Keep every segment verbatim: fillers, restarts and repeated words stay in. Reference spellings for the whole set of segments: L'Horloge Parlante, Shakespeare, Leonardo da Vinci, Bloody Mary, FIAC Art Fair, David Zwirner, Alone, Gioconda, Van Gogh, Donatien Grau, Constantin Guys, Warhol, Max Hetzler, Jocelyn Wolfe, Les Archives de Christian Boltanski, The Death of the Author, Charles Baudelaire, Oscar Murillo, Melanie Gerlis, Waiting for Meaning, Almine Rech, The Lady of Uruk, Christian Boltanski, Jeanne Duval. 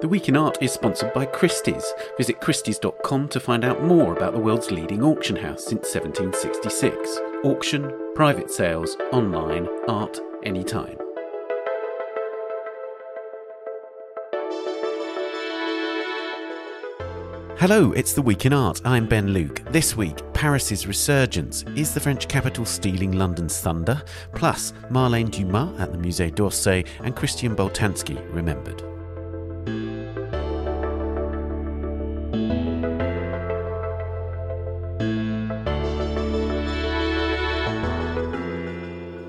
The Week in Art is sponsored by Christie's. Visit christies dot com to find out more about the world's leading auction house since seventeen sixty-six. Auction, private sales, online, art, anytime. Hello, it's The Week in Art. I'm Ben Luke. This week, Paris's resurgence. Is the French capital stealing London's thunder? Plus, Marlene Dumas at the Musée d'Orsay and Christian Boltanski remembered.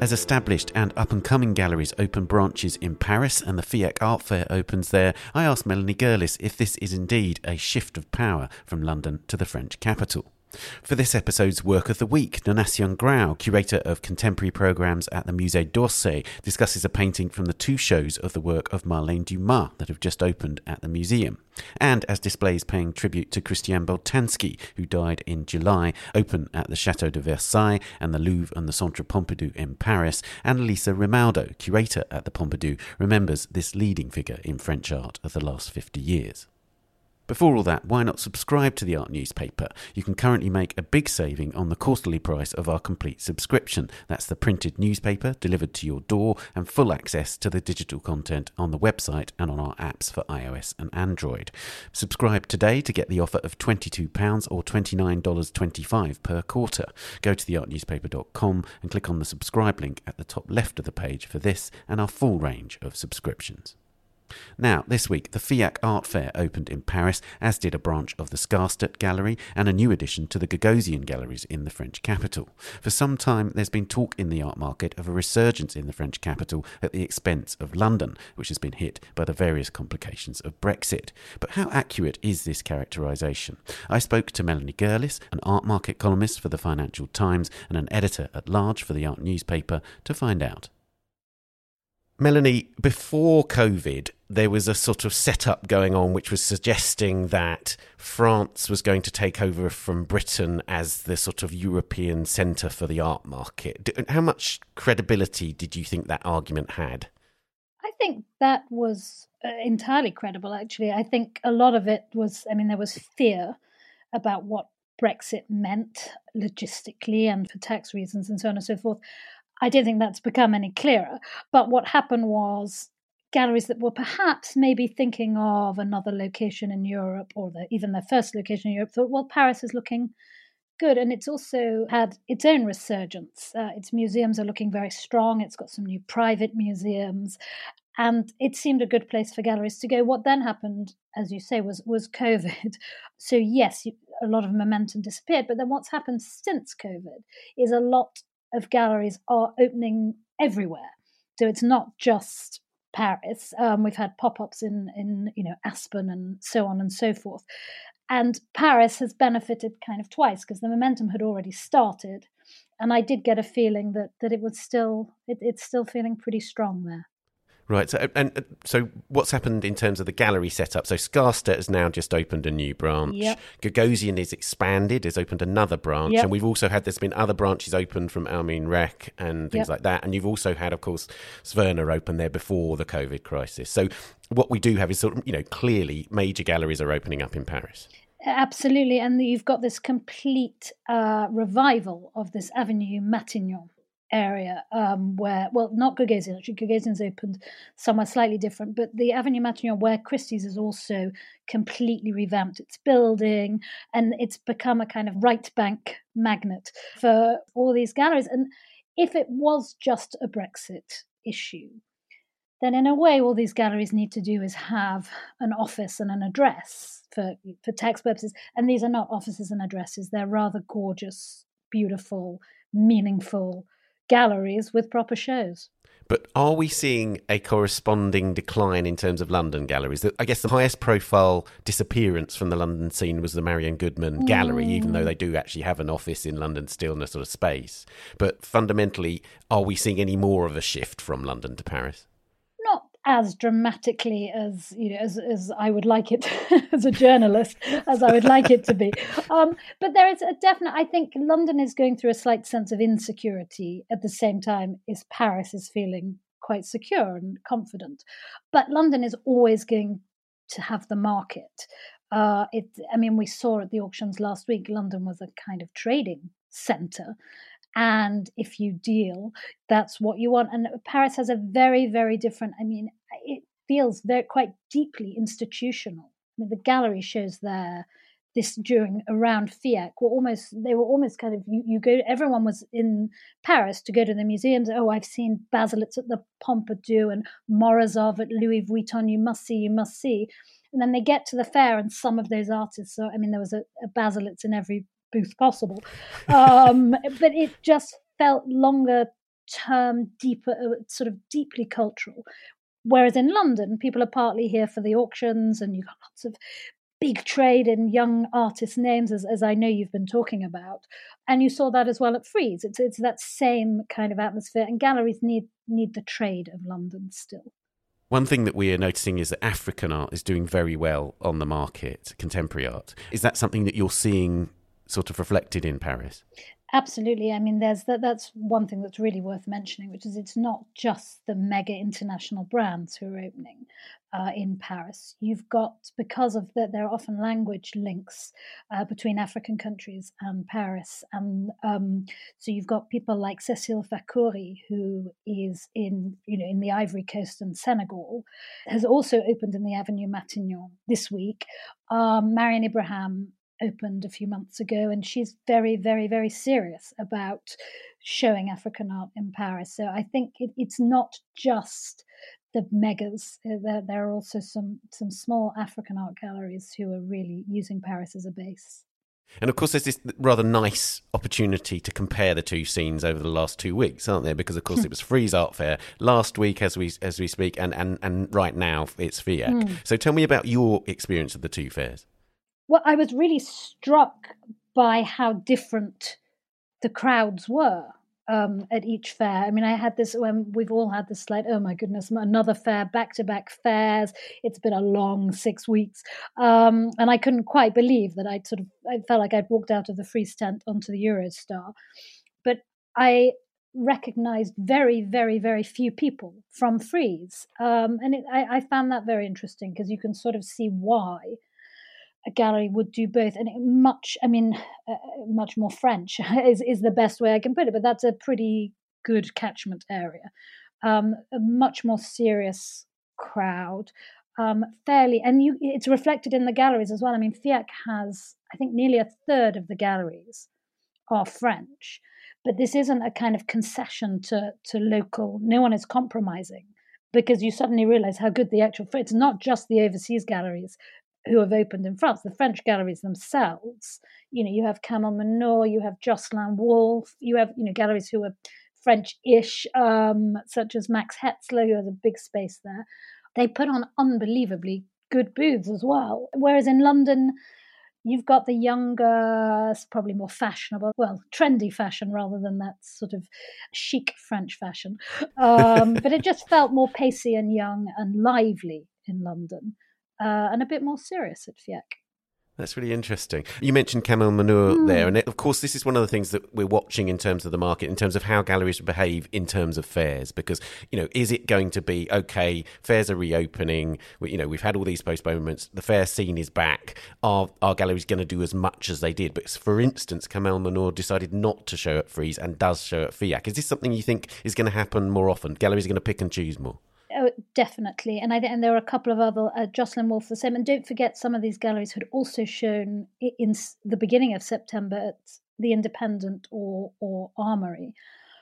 As established and up-and-coming galleries open branches in Paris and the F I A C Art Fair opens there, I asked Melanie Gerlis if this is indeed a shift of power from London to the French capital. For this episode's Work of the Week, Donatien Grau, curator of contemporary programmes at the Musée d'Orsay, discusses a painting from the two shows of the work of Marlene Dumas that have just opened at the museum. And as displays paying tribute to Christian Boltanski, who died in July, open at the Chateau de Versailles and the Louvre and the Centre Pompidou in Paris, Annalisa Rimmaudo, curator at the Pompidou, remembers this leading figure in French art of the last fifty years. Before all that, why not subscribe to the Art newspaper? You can currently make a big saving on the quarterly price of our complete subscription. That's the printed newspaper delivered to your door and full access to the digital content on the website and on our apps for iOS and Android. Subscribe today to get the offer of twenty-two pounds or twenty-nine dollars twenty-five per quarter. Go to the art newspaper dot com and click on the subscribe link at the top left of the page for this and our full range of subscriptions. Now, this week, the F I A C Art Fair opened in Paris, as did a branch of the Skarstedt Gallery and a new addition to the Gagosian Galleries in the French capital. For some time, there's been talk in the art market of a resurgence in the French capital at the expense of London, which has been hit by the various complications of Brexit. But how accurate is this characterisation? I spoke to Melanie Gerlis, an art market columnist for the Financial Times and an editor-at-large for the art newspaper, to find out. Melanie, before COVID, there was a sort of setup going on which was suggesting that France was going to take over from Britain as the sort of European centre for the art market. How much credibility did you think that argument had? I think that was entirely credible, actually. I think a lot of it was, I mean, there was fear about what Brexit meant logistically and for tax reasons and so on and so forth. I don't think that's become any clearer. But what happened was galleries that were perhaps maybe thinking of another location in Europe or the, even their first location in Europe thought, well, Paris is looking good. And it's also had its own resurgence. Uh, its museums are looking very strong. It's got some new private museums. And it seemed a good place for galleries to go. What then happened, as you say, was, was COVID. So yes, a lot of momentum disappeared. But then what's happened since COVID is a lot of galleries are opening everywhere. So it's not just Paris. Um, we've had pop-ups in, in, you know, Aspen and so on and so forth. And Paris has benefited kind of twice because the momentum had already started. And I did get a feeling that that it was still, it, it's still feeling pretty strong there. Right. So, and so what's happened in terms of the gallery setup? So Skarstedt has now just opened a new branch. Yep. Gagosian is expanded, has opened another branch. Yep. And we've also had, there's been other branches opened from Almine Rech and things yep. like that. And you've also had, of course, Zwirner open there before the COVID crisis. So what we do have is sort of, you know, clearly major galleries are opening up in Paris. Absolutely. And you've got this complete uh, revival of this Avenue Matignon area um, where, well, not Gagosian, actually, Gagosian's opened somewhere slightly different, but the Avenue Matignon where Christie's has also completely revamped its building and it's become a kind of right bank magnet for all these galleries. And if it was just a Brexit issue, then in a way all these galleries need to do is have an office and an address for, for tax purposes. And these are not offices and addresses. They're rather gorgeous, beautiful, meaningful galleries with proper shows. But are we seeing a corresponding decline in terms of London galleries? I guess the highest profile disappearance from the London scene was the Marian Goodman mm. Gallery, even though they do actually have an office in London still in a sort of space. But fundamentally, are we seeing any more of a shift from London to Paris? Not as dramatically as, you know, as, as I would like it as a journalist, as I would like it to be. Um, but there is a definite, I think London is going through a slight sense of insecurity at the same time as Paris is feeling quite secure and confident. But London is always going to have the market. Uh, it, I mean, we saw at the auctions last week, London was a kind of trading centre. And if you deal, that's what you want. And Paris has a very, very different, I mean, it feels very quite deeply institutional. I mean, the gallery shows there, this during around F I A C were almost, they were almost kind of, you, you go, everyone was in Paris to go to the museums. Oh, I've seen Baselitz at the Pompidou and Morozov at Louis Vuitton. You must see, you must see. And then they get to the fair and some of those artists, so I mean, there was a, a Baselitz in every booth possible. Um, but it just felt longer term, deeper, sort of deeply cultural. Whereas in London, people are partly here for the auctions and you've got lots of big trade in young artists' names, as, as I know you've been talking about. And you saw that as well at Frieze. It's it's that same kind of atmosphere, and galleries need need the trade of London still. One thing that we are noticing is that African art is doing very well on the market, contemporary art. Is that something that you're seeing sort of reflected in Paris? Absolutely. I mean, there's that. That's one thing that's really worth mentioning, which is it's not just the mega international brands who are opening uh, in Paris. You've got, because of that, there are often language links uh, between African countries and Paris. And um, so you've got people like Cécile Fakouri, who is in, you know, in the Ivory Coast and Senegal, has also opened in the Avenue Matignon this week. Um, Marian Ibrahim opened a few months ago, and she's very, very, very serious about showing African art in Paris. So I think it, it's not just the megas. There, there are also some, some small African art galleries who are really using Paris as a base. And of course, there's this rather nice opportunity to compare the two scenes over the last two weeks, aren't there? Because, of course, it was Frieze Art Fair last week as we as we speak, and, and, and right now it's F I A C. Mm. So tell me about your experience of the two fairs. Well, I was really struck by how different the crowds were um, at each fair. I mean, I had this, when we've all had this like, oh my goodness, another fair, back-to-back fairs. It's been a long six weeks. Um, and I couldn't quite believe that I'd sort of, I felt like I'd walked out of the Frieze tent onto the Eurostar. But I recognized very, very, very few people from Frieze. Um, and it, I, I found that very interesting because you can sort of see why a gallery would do both, and it much, I mean, uh, much more French is, is the best way I can put it, but that's a pretty good catchment area. Um, a much more serious crowd, um, fairly, and you, it's reflected in the galleries as well. I mean, F I A C has, I think, nearly a third of the galleries are French, but this isn't a kind of concession to, to local, no one is compromising, because you suddenly realize how good the actual, it's not just the overseas galleries who have opened in France, the French galleries themselves. You know, you have Kamel Mennour, you have Jocelyn Wolfe, you have, you know, galleries who are French-ish, um, such as Max Hetzler, who has a big space there. They put on unbelievably good booths as well. Whereas in London, you've got the younger, probably more fashionable, well, trendy fashion rather than that sort of chic French fashion. Um, but it just felt more pacey and young and lively in London. Uh, and a bit more serious at F I A C. That's really interesting. You mentioned Kamel Mennour mm. there, and it, of course this is one of the things that we're watching in terms of the market, in terms of how galleries behave in terms of fairs, because, you know, is it going to be, okay, fairs are reopening, we, you know, we've had all these postponements, the fair scene is back, are, are galleries going to do as much as they did? But for instance, Kamel Mennour decided not to show at Frieze and does show at F I A C. Is this something you think is going to happen more often? Galleries are going to pick and choose more? Oh, definitely. And I and there are a couple of other, uh, Jocelyn Wolfe the same. And don't forget, some of these galleries had also shown in the beginning of September at the Independent or, or Armoury.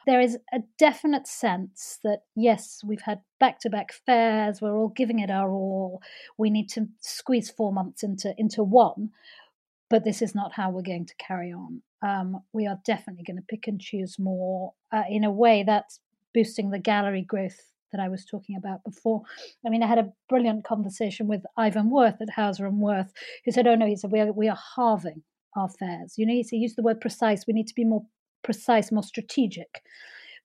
There is a definite sense that, yes, we've had back-to-back fairs, we're all giving it our all, we need to squeeze four months into, into one, but this is not how we're going to carry on. Um, we are definitely going to pick and choose more. Uh, in a way, that's boosting the gallery growth that I was talking about before. I mean, I had a brilliant conversation with Ivan Worth at Hauser and Worth, who said, oh no, he said, we are, we are halving our fairs. You know, he said, use the word precise. We need to be more precise, more strategic.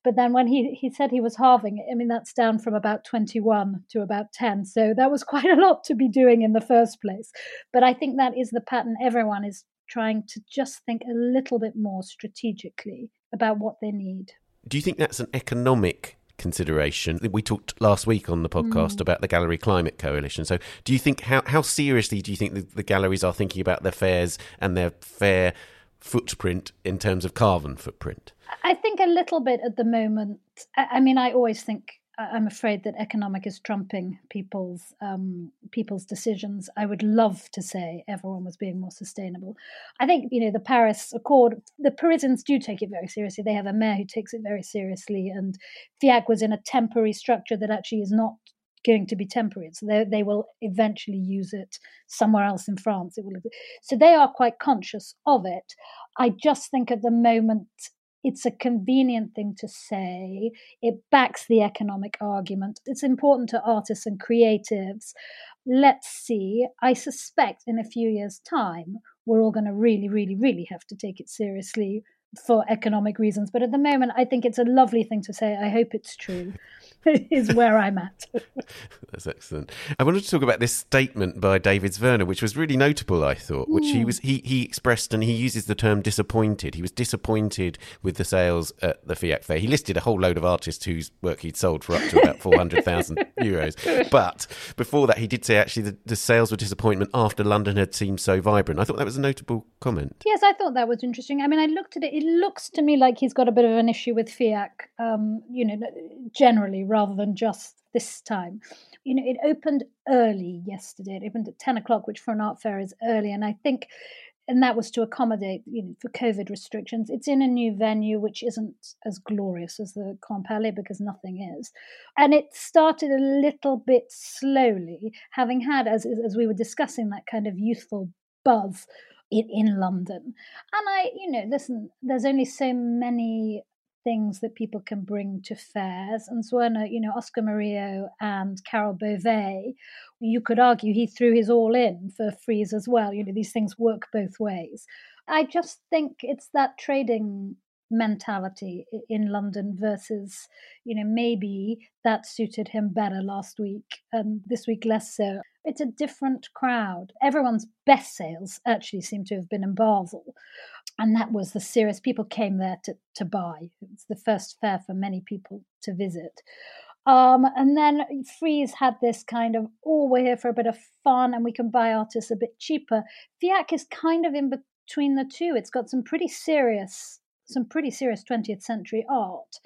But then when he, he said he was halving it, I mean, that's down from about twenty-one to about ten. So that was quite a lot to be doing in the first place. But I think that is the pattern. Everyone is trying to just think a little bit more strategically about what they need. Do you think that's an economic consideration. We talked last week on the podcast mm. about the Gallery Climate Coalition. So do you think, how, how seriously do you think the, the galleries are thinking about their fairs and their fair footprint in terms of carbon footprint? I think a little bit at the moment. I, I mean, I always think, I'm afraid that economic is trumping people's um, people's decisions. I would love to say everyone was being more sustainable. I think, you know, the Paris Accord, the Parisians do take it very seriously. They have a mayor who takes it very seriously. And F I A C was in a temporary structure that actually is not going to be temporary. So they, they will eventually use it somewhere else in France. It will. So they are quite conscious of it. I just think at the moment, it's a convenient thing to say. It backs the economic argument. It's important to artists and creatives. Let's see. I suspect in a few years' time, we're all going to really, really, really have to take it seriously for economic reasons. But at the moment, I think it's a lovely thing to say. I hope it's true, is where I'm at. That's excellent. I wanted to talk about this statement by David Zwirner, which was really notable, I thought, which mm. he was he, he expressed, and he uses the term disappointed. He was disappointed with the sales at the F I A C Fair. He listed a whole load of artists whose work he'd sold for up to about four hundred thousand euros. But before that, he did say actually the, the sales were disappointment after London had seemed so vibrant. I thought that was a notable comment. Yes, I thought that was interesting. I mean, I looked at it. It looks to me like he's got a bit of an issue with F I A C, um, you know, generally, rather than just this time. You know, it opened early yesterday. It opened at ten o'clock, which for an art fair is early. And I think, and that was to accommodate, you know, for COVID restrictions. It's in a new venue, which isn't as glorious as the Grand Palais because nothing is. And it started a little bit slowly, having had, as, as we were discussing, that kind of youthful buzz in, in London. And I, you know, listen, there's only so many things that people can bring to fairs. And Zwirner, you know, Oscar Murillo and Carol Beauvais, you could argue he threw his all in for Frieze as well. You know, these things work both ways. I just think it's that trading mentality in London versus, you know, maybe that suited him better last week and this week less so. It's a different crowd. Everyone's best sales actually seem to have been in Basel. And that was the serious, people came there to, to buy. It's the first fair for many people to visit. Um, and then Frieze had this kind of, oh, we're here for a bit of fun and we can buy artists a bit cheaper. F I A C is kind of in between the two. It's got some pretty serious, some pretty serious twentieth century art.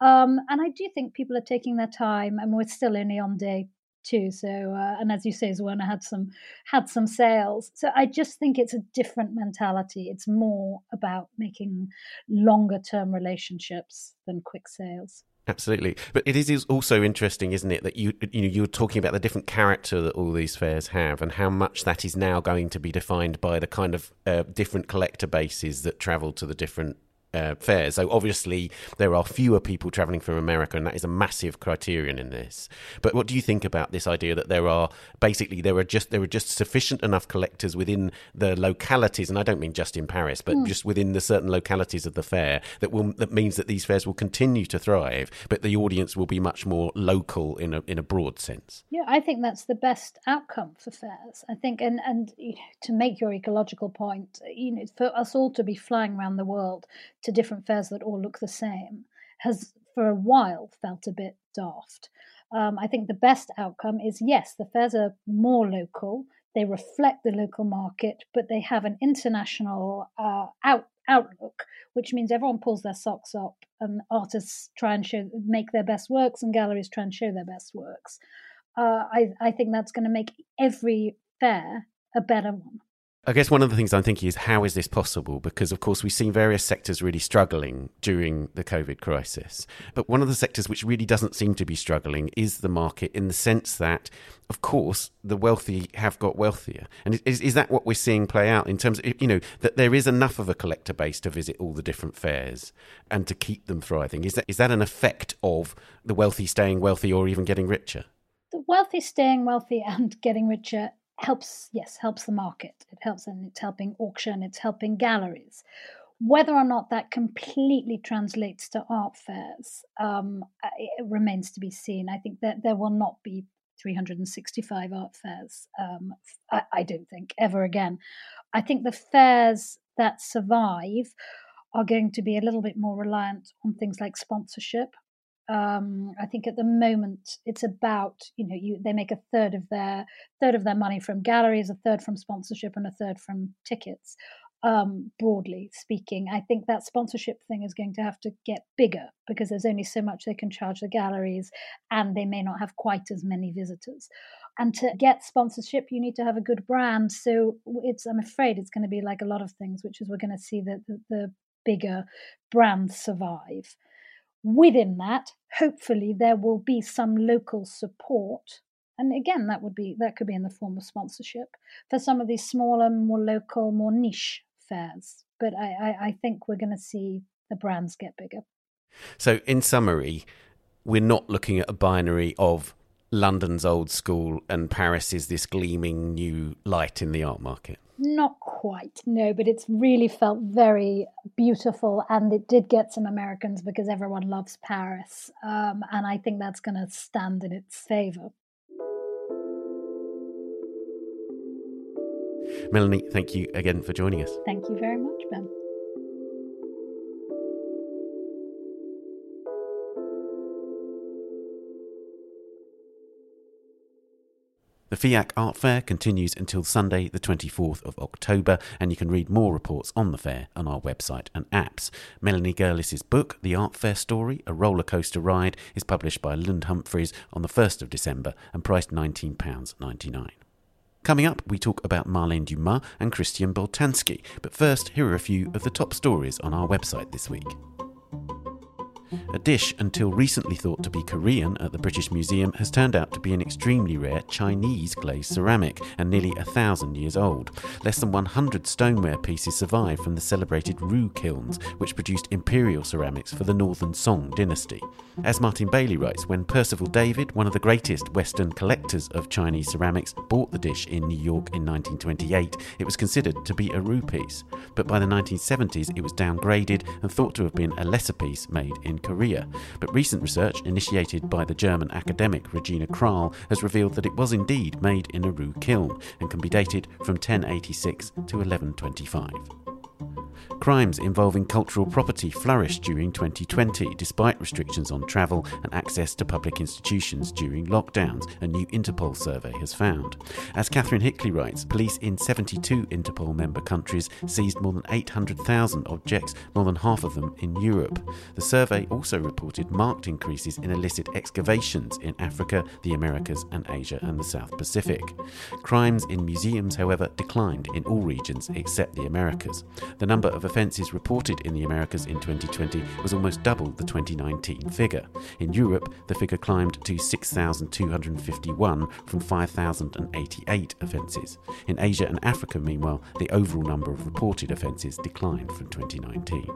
Um, and I do think people are taking their time, and we're still only on day too. So, uh, and as you say, Zwirner had some had some sales. So I just think it's a different mentality. It's more about making longer term relationships than quick sales. Absolutely. But it is also interesting, isn't it, that you you know, you're talking about the different character that all these fairs have and how much that is now going to be defined by the kind of uh, different collector bases that travel to the different Uh, fairs. So obviously there are fewer people travelling from America, and that is a massive criterion in this. But what do you think about this idea that there are basically there are just there are just sufficient enough collectors within the localities, and I don't mean just in Paris, but mm. just within the certain localities of the fair that will that means that these fairs will continue to thrive, but the audience will be much more local in a in a broad sense? Yeah, I think that's the best outcome for fairs. I think, and and you know, to make your ecological point, you know, for us all to be flying around the world to different fairs that all look the same has for a while felt a bit daft. Um, I think the best outcome is, yes, the fairs are more local, they reflect the local market, but they have an international uh, out, outlook, which means everyone pulls their socks up and artists try and show, make their best works, and galleries try and show their best works. Uh, I, I think that's going to make every fair a better one. I guess one of the things I'm thinking is, how is this possible? Because, of course, we've seen various sectors really struggling during the COVID crisis. But one of the sectors which really doesn't seem to be struggling is the market, in the sense that, of course, the wealthy have got wealthier. And is, is that what we're seeing play out in terms of, you know, that there is enough of a collector base to visit all the different fairs and to keep them thriving? Is that is that an effect of the wealthy staying wealthy or even getting richer? The wealthy staying wealthy and getting richer helps, yes, helps the market. It helps, and it's helping auction, it's helping galleries. Whether or not that completely translates to art fairs um, it remains to be seen. I think that there will not be three hundred sixty-five art fairs, um, I, I don't think, ever again. I think the fairs that survive are going to be a little bit more reliant on things like sponsorship. Um, I think at the moment it's about, you know, you, they make a third of their third of their money from galleries, a third from sponsorship, and a third from tickets. Um, broadly speaking, I think that sponsorship thing is going to have to get bigger because there's only so much they can charge the galleries, and they may not have quite as many visitors. And to get sponsorship, you need to have a good brand. So it's, I'm afraid, it's going to be like a lot of things, which is we're going to see that the, the bigger brands survive. Within that, hopefully, there will be some local support. And again, that would be that could be in the form of sponsorship for some of these smaller, more local, more niche fairs. But I, I, I think we're going to see the brands get bigger. So in summary, we're not looking at a binary of London's old school and Paris is this gleaming new light in the art market. Not quite, no, but it's really felt very beautiful, and it did get some Americans because everyone loves Paris, um, and I think that's going to stand in its favour. Melanie, thank you again for joining us. Thank you very much, Ben. The F I A C Art Fair continues until Sunday the twenty-fourth of October, and you can read more reports on the fair on our website and apps. Melanie Gerlis's book, The Art Fair Story, A Roller Coaster Ride, is published by Lund Humphreys on the first of December and priced nineteen pounds ninety-nine. Coming up, we talk about Marlene Dumas and Christian Boltanski, but first, here are a few of the top stories on our website this week. A dish until recently thought to be Korean at the British Museum has turned out to be an extremely rare Chinese glazed ceramic and nearly a thousand years old. Less than one hundred stoneware pieces survive from the celebrated Ryu kilns, which produced imperial ceramics for the Northern Song dynasty. As Martin Bailey writes, when Percival David, one of the greatest Western collectors of Chinese ceramics, bought the dish in New York in nineteen twenty-eight, it was considered to be a Ryu piece. But by the nineteen seventies, it was downgraded and thought to have been a lesser piece made in Korea, but recent research initiated by the German academic Regina Kral has revealed that it was indeed made in a Ryu kiln and can be dated from ten eighty-six to eleven twenty-five. Crimes involving cultural property flourished during twenty twenty despite restrictions on travel and access to public institutions during lockdowns, a new Interpol survey has found. As Catherine Hickley writes, police in seventy-two Interpol member countries seized more than eight hundred thousand objects, more than half of them in Europe. The survey also reported marked increases in illicit excavations in Africa, the Americas and Asia and the South Pacific. Crimes in museums, however, declined in all regions except the Americas. The number of offences reported in the Americas in twenty twenty was almost double the twenty nineteen figure. In Europe, the figure climbed to six thousand two hundred fifty-one from five thousand eighty-eight offences. In Asia and Africa, meanwhile, the overall number of reported offences declined from twenty nineteen.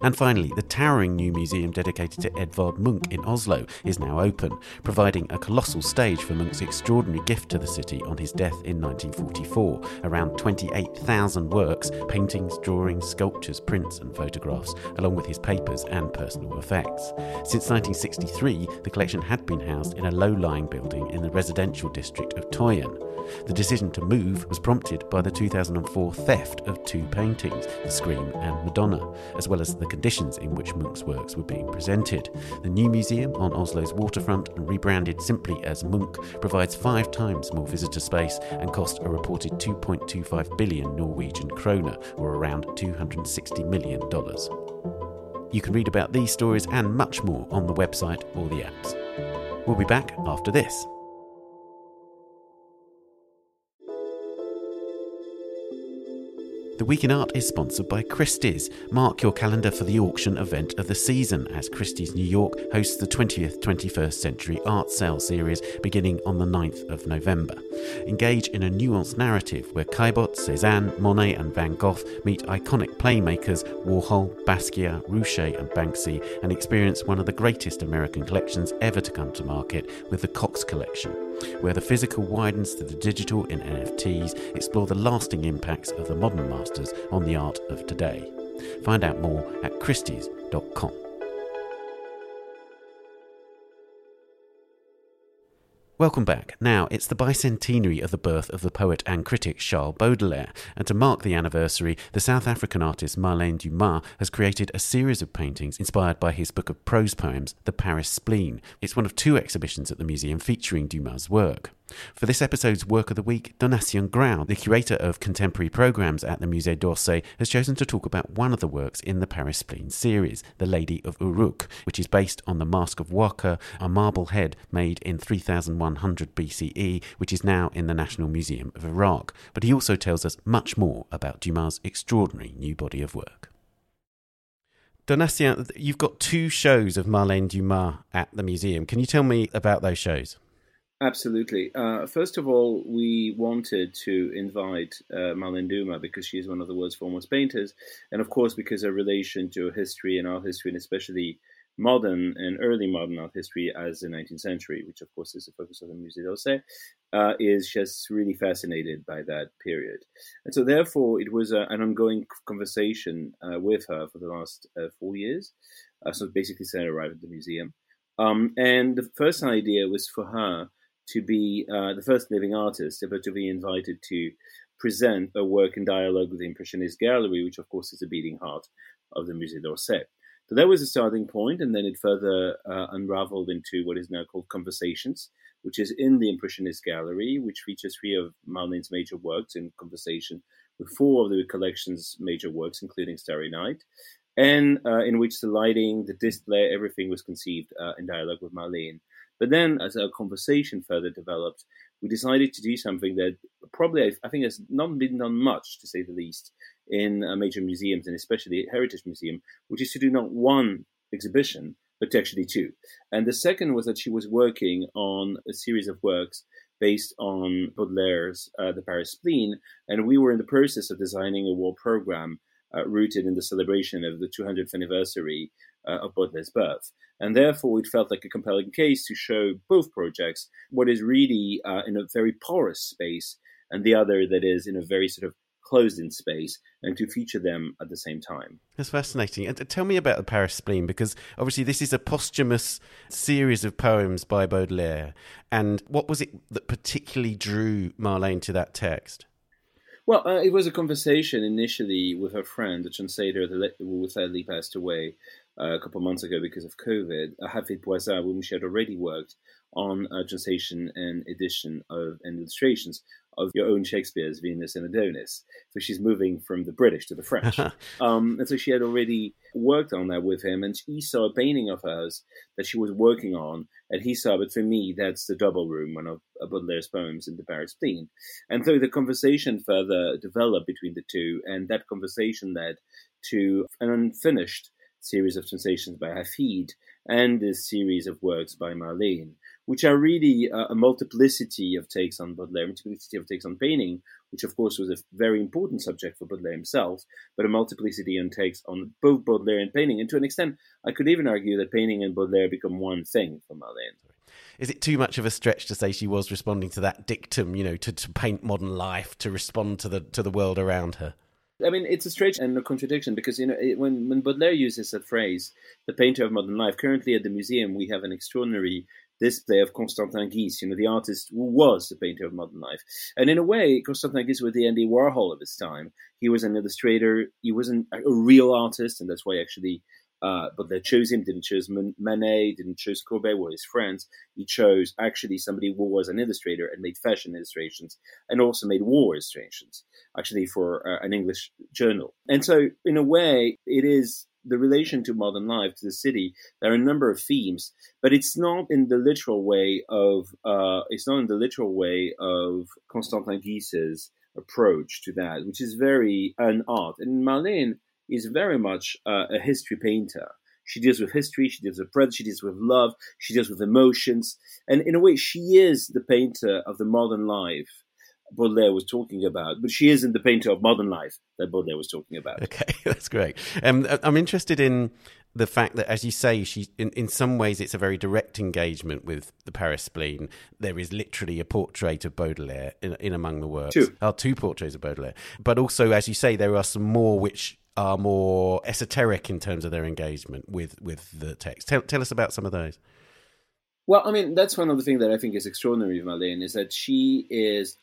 And finally, the towering new museum dedicated to Edvard Munch in Oslo is now open, providing a colossal stage for Munch's extraordinary gift to the city on his death in nineteen forty-four. Around twenty-eight thousand works, paintings, drawings, sculptures, prints and photographs, along with his papers and personal effects. Since nineteen sixty-three, the collection had been housed in a low-lying building in the residential district of Tøyen. The decision to move was prompted by the two thousand four theft of two paintings, The Scream and Madonna, as well as the conditions in which Munch's works were being presented. The new museum on Oslo's waterfront, and rebranded simply as Munch, provides five times more visitor space and cost a reported two point two five billion Norwegian kroner, or around two hundred sixty million dollars. You can read about these stories and much more on the website or the apps. We'll be back after this. The Week in Art is sponsored by Christie's. Mark your calendar for the auction event of the season as Christie's New York hosts the twentieth twenty-first Century Art Sale Series beginning on the ninth of November. Engage in a nuanced narrative where Caillebotte, Cézanne, Monet and Van Gogh meet iconic playmakers Warhol, Basquiat, Rouchet and Banksy, and experience one of the greatest American collections ever to come to market with the Cox Collection, where the physical widens to the digital in N F Ts, explore the lasting impacts of the modern master on the art of today. Find out more at christies dot com. Welcome back. Now, it's the bicentenary of the birth of the poet and critic Charles Baudelaire, and to mark the anniversary, the South African artist Marlene Dumas has created a series of paintings inspired by his book of prose poems, The Paris Spleen. It's one of two exhibitions at the museum featuring Dumas' work. For this episode's Work of the Week, Donatien Grau, the curator of contemporary programmes at the Musée d'Orsay, has chosen to talk about one of the works in the Paris Spleen series, The Lady of Uruk, which is based on the Mask of Waka, a marble head made in three thousand one hundred B C E, which is now in the National Museum of Iraq. But he also tells us much more about Dumas' extraordinary new body of work. Donatien, you've got two shows of Marlene Dumas at the museum. Can you tell me about those shows? Absolutely. Uh, first of all, we wanted to invite uh, Marlene Dumas because she is one of the world's foremost painters, and of course because her relation to history and art history, and especially modern and early modern art history as the nineteenth century, which of course is the focus of the Musée d'Orsay, uh, is just really fascinated by that period. And so therefore, it was a, an ongoing conversation uh, with her for the last uh, four years, uh, so basically since I arrived at the museum. Um, and the first idea was for her to be uh, the first living artist ever to be invited to present a work in dialogue with the Impressionist gallery, which of course is the beating heart of the Musée d'Orsay. So that was the starting point, and then it further uh, unraveled into what is now called Conversations, which is in the Impressionist gallery, which features three of Marlene's major works in conversation with four of the collection's major works, including Starry Night, and uh, in which the lighting, the display, everything was conceived uh, in dialogue with Marlene. But then, as our conversation further developed, we decided to do something that probably, I think, has not been done much, to say the least, in major museums, and especially at Heritage Museum, which is to do not one exhibition, but actually two. And the second was that she was working on a series of works based on Baudelaire's uh, The Paris Spleen, and we were in the process of designing a war program uh, rooted in the celebration of the two hundredth anniversary uh, of Baudelaire's birth. And therefore, it felt like a compelling case to show both projects, what is really uh, in a very porous space and the other that is in a very sort of closed-in space, and to feature them at the same time. That's fascinating. And tell me about the Paris Spleen, because obviously this is a posthumous series of poems by Baudelaire. And what was it that particularly drew Marlene to that text? Well, uh, it was a conversation initially with her friend, the translator who sadly passed away Uh, a couple of months ago because of COVID, uh, Hafid Boisard, with whom she had already worked on uh, translation and edition of and illustrations of your own Shakespeare's Venus and Adonis. So she's moving from the British to the French. um, and so she had already worked on that with him, and he saw a painting of hers that she was working on, and he saw, but for me, that's the double room, one of Baudelaire's poems in the Paris Spleen. And so the conversation further developed between the two, and that conversation led to an unfinished series of translations by Hafid and this series of works by Marlene, which are really uh, a multiplicity of takes on Baudelaire, a multiplicity of takes on painting, which of course was a very important subject for Baudelaire himself, but a multiplicity on takes on both Baudelaire and painting. And to an extent, I could even argue that painting and Baudelaire become one thing for Marlene. Is it too much of a stretch to say she was responding to that dictum, you know, to, to paint modern life, to respond to the to the world around her? I mean, it's a stretch and a contradiction because, you know, it, when, when Baudelaire uses that phrase, the painter of modern life, currently at the museum, we have an extraordinary display of Constantin Guys, you know, the artist who was the painter of modern life. And in a way, Constantin Guys was the Andy Warhol of his time. He was an illustrator. He wasn't a real artist, and that's why actually uh, Baudelaire chose him, didn't choose Manet, didn't choose Courbet, were his friends. He chose actually somebody who was an illustrator and made fashion illustrations and also made war illustrations, actually for uh, an English journal. And so, in a way, it is the relation to modern life, to the city. There are a number of themes, but it's not in the literal way of uh, it's not in the literal way of Constantin Guys's approach to that, which is very an art. And Marlene is very much uh, a history painter. She deals with history, she deals with present, she deals with love, she deals with emotions, and in a way, she is the painter of the modern life Baudelaire was talking about, but she isn't the painter of modern life that Baudelaire was talking about. Okay, that's great. Um, I'm interested in the fact that, as you say, she in, in some ways it's a very direct engagement with the Paris Spleen. There is literally a portrait of Baudelaire in, in among the works. Two. Oh, two portraits of Baudelaire. But also, as you say, there are some more which are more esoteric in terms of their engagement with, with the text. Tell, tell us about some of those. Well, I mean, that's one of the things that I think is extraordinary of Marlene, is that she is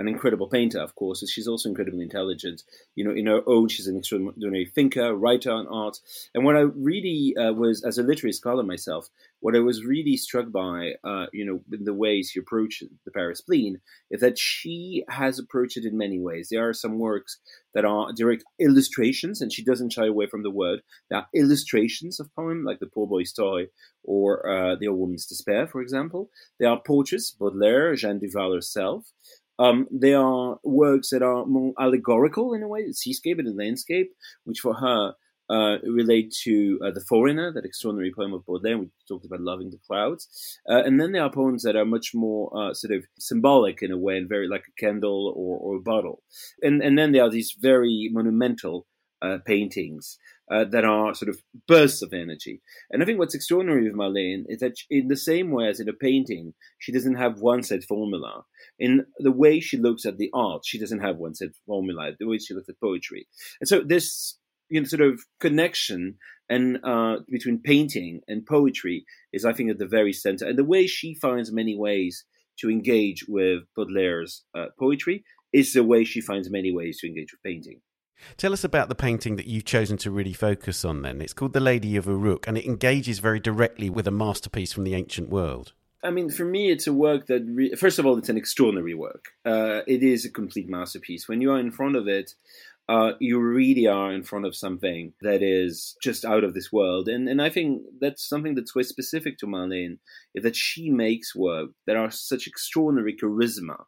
an incredible painter, of course, and she's also incredibly intelligent. You know, in her own, she's an extraordinary thinker, writer on art. And what I really uh, was, as a literary scholar myself, what I was really struck by, uh, you know, in the way she approached the Paris Spleen, is that she has approached it in many ways. There are some works that are direct illustrations, and she doesn't shy away from the word. There are illustrations of poems, like The Poor Boy's Toy or uh, The Old Woman's Despair, for example. There are portraits, Baudelaire, Jeanne Duval herself. Um, there are works that are more allegorical in a way, the seascape and the landscape, which for her uh, relate to uh, The Foreigner, that extraordinary poem of Baudelaire. We talked about Loving the Clouds. Uh, and then there are poems that are much more uh, sort of symbolic in a way, and very like a candle or, or a bottle. And, and then there are these very monumental uh, paintings uh, that are sort of bursts of energy. And I think what's extraordinary with Marlene is that in the same way as in a painting, she doesn't have one set formula. In the way she looks at the art, she doesn't have one set formula, the way she looks at poetry. And so this, you know, sort of connection and uh, between painting and poetry is, I think, at the very center. And the way she finds many ways to engage with Baudelaire's uh, poetry is the way she finds many ways to engage with painting. Tell us about the painting that you've chosen to really focus on then. It's called The Lady of Uruk, and it engages very directly with a masterpiece from the ancient world. I mean, for me, it's a work that, re- first of all, it's an extraordinary work. Uh, it is a complete masterpiece. When you are in front of it, uh, you really are in front of something that is just out of this world. And and I think that's something that's very specific to Marlene, is that she makes work that are such extraordinary charisma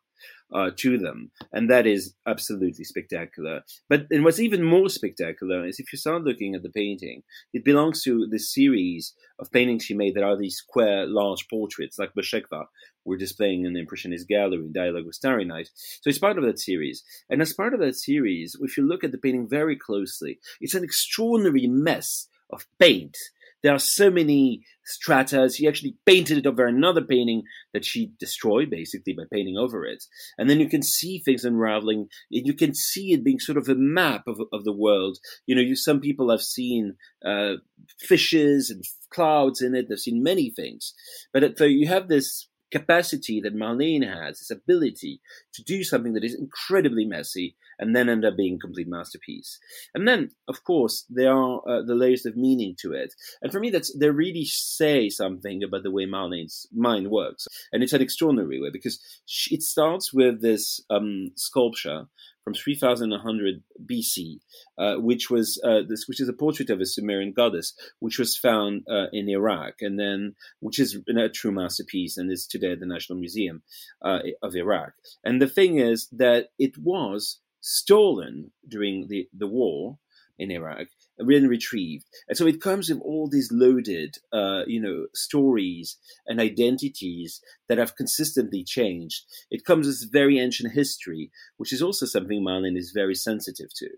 uh, to them. And that is absolutely spectacular. But and what's even more spectacular is if you start looking at the painting, it belongs to the series of paintings she made that are these square, large portraits, like Mosheva, we're displaying in the Impressionist gallery in dialogue with Starry Night. So it's part of that series. And as part of that series, if you look at the painting very closely, it's an extraordinary mess of paint. There are so many strata. She actually painted it over another painting that she destroyed, basically, by painting over it. And then you can see things unraveling. You can see it being sort of a map of, of the world. You know, you, some people have seen uh, fishes and clouds in it. They've seen many things. But so you have this capacity that Marlene has, this ability to do something that is incredibly messy and then end up being a complete masterpiece. And then, of course, there are uh, the layers of meaning to it. And for me, that's they really say something about the way Marlene's mind works. And it's an extraordinary way, because she, it starts with this um, sculpture from three thousand one hundred B C, uh, which was uh, this, which is a portrait of a Sumerian goddess, which was found uh, in Iraq, and then which is a true masterpiece, and is today at the National Museum uh, of Iraq. And the thing is that it was stolen during the, the war in Iraq, and retrieved. And so it comes with all these loaded, uh, you know, stories and identities that have consistently changed. It comes with very ancient history, which is also something Marlene is very sensitive to.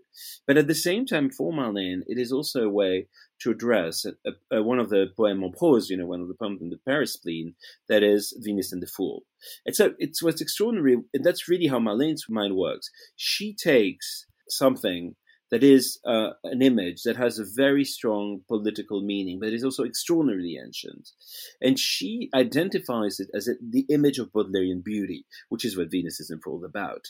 But at the same time, for Marlene, it is also a way to address a, a, one of the poems en prose, you know, one of the poems in the Paris Spleen, that is Venus and the Fool. And so it's what's extraordinary, and that's really how Marlene's mind works. She takes something that is uh, an image that has a very strong political meaning, but is also extraordinarily ancient. And she identifies it as a, the image of Baudelairean beauty, which is what Venus is all about.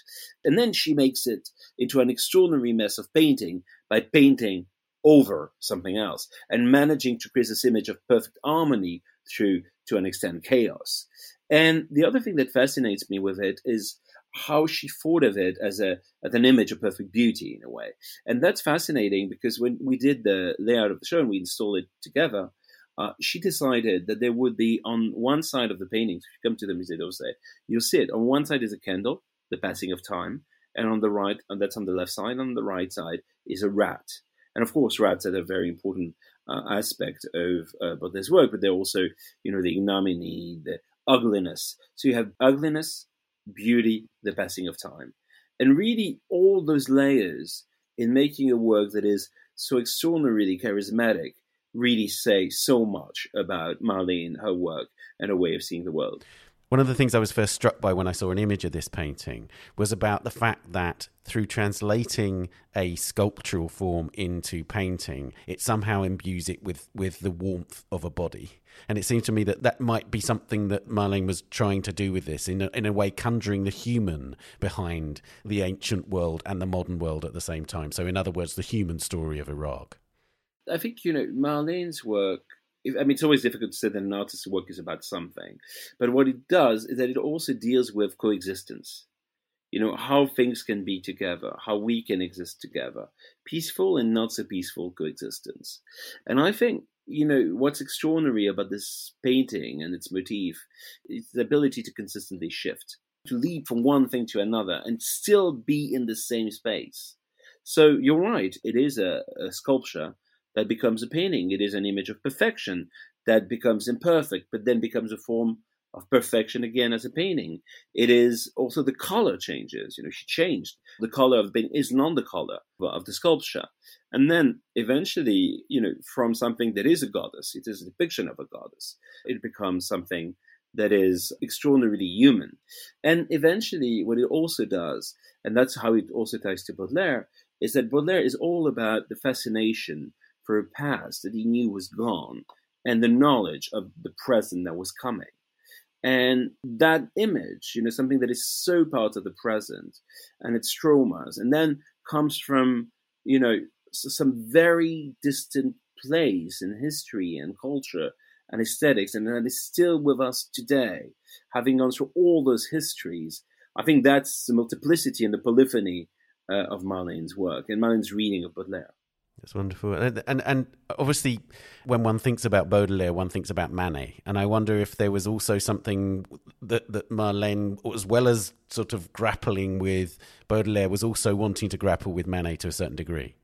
And then she makes it into an extraordinary mess of painting by painting over something else and managing to create this image of perfect harmony through, to an extent, chaos. And the other thing that fascinates me with it is how she thought of it as a as an image of perfect beauty in a way. And that's fascinating, because when we did the layout of the show and we installed it together, uh, she decided that there would be on one side of the paintings, if you come to the Musée d'Orsay, you'll see it. On one side is a candle, the passing of time, and on the right, and that's on the left side, on the right side is a rat. And of course, rats are a very important uh, aspect of uh, Baudelaire's work, but they're also, you know, the ignominy, the ugliness. So you have ugliness, beauty, the passing of time. And really all those layers in making a work that is so extraordinarily charismatic really say so much about Marlene, her work, and her way of seeing the world. One of the things I was first struck by when I saw an image of this painting was about the fact that through translating a sculptural form into painting, it somehow imbues it with, with the warmth of a body. And it seems to me that that might be something that Marlene was trying to do with this, in a, in a way conjuring the human behind the ancient world and the modern world at the same time. So in other words, the human story of Iraq. I think, you know, Marlene's work, I mean, it's always difficult to say that an artist's work is about something, but what it does is that it also deals with coexistence. You know, how things can be together, how we can exist together, peaceful and not so peaceful coexistence. And I think, you know, what's extraordinary about this painting and its motif is the ability to consistently shift, to leap from one thing to another and still be in the same space. So you're right, it is a, a sculpture that becomes a painting. It is an image of perfection that becomes imperfect, but then becomes a form of perfection again as a painting. It is also the color changes. You know, she changed. The color of the painting is not the color of the sculpture. And then eventually, you know, from something that is a goddess, it is a depiction of a goddess, it becomes something that is extraordinarily human. And eventually what it also does, and that's how it also ties to Baudelaire, is that Baudelaire is all about the fascination for a past that he knew was gone and the knowledge of the present that was coming. And that image, you know, something that is so part of the present and its traumas, and then comes from, you know, some very distant place in history and culture and aesthetics, and that is still with us today, having gone through all those histories. I think that's the multiplicity and the polyphony uh, of Marlene's work and Marlene's reading of Baudelaire. That's wonderful. And, and and obviously, when one thinks about Baudelaire, one thinks about Manet. And I wonder if there was also something that, that Marlene, as well as sort of grappling with Baudelaire, was also wanting to grapple with Manet to a certain degree.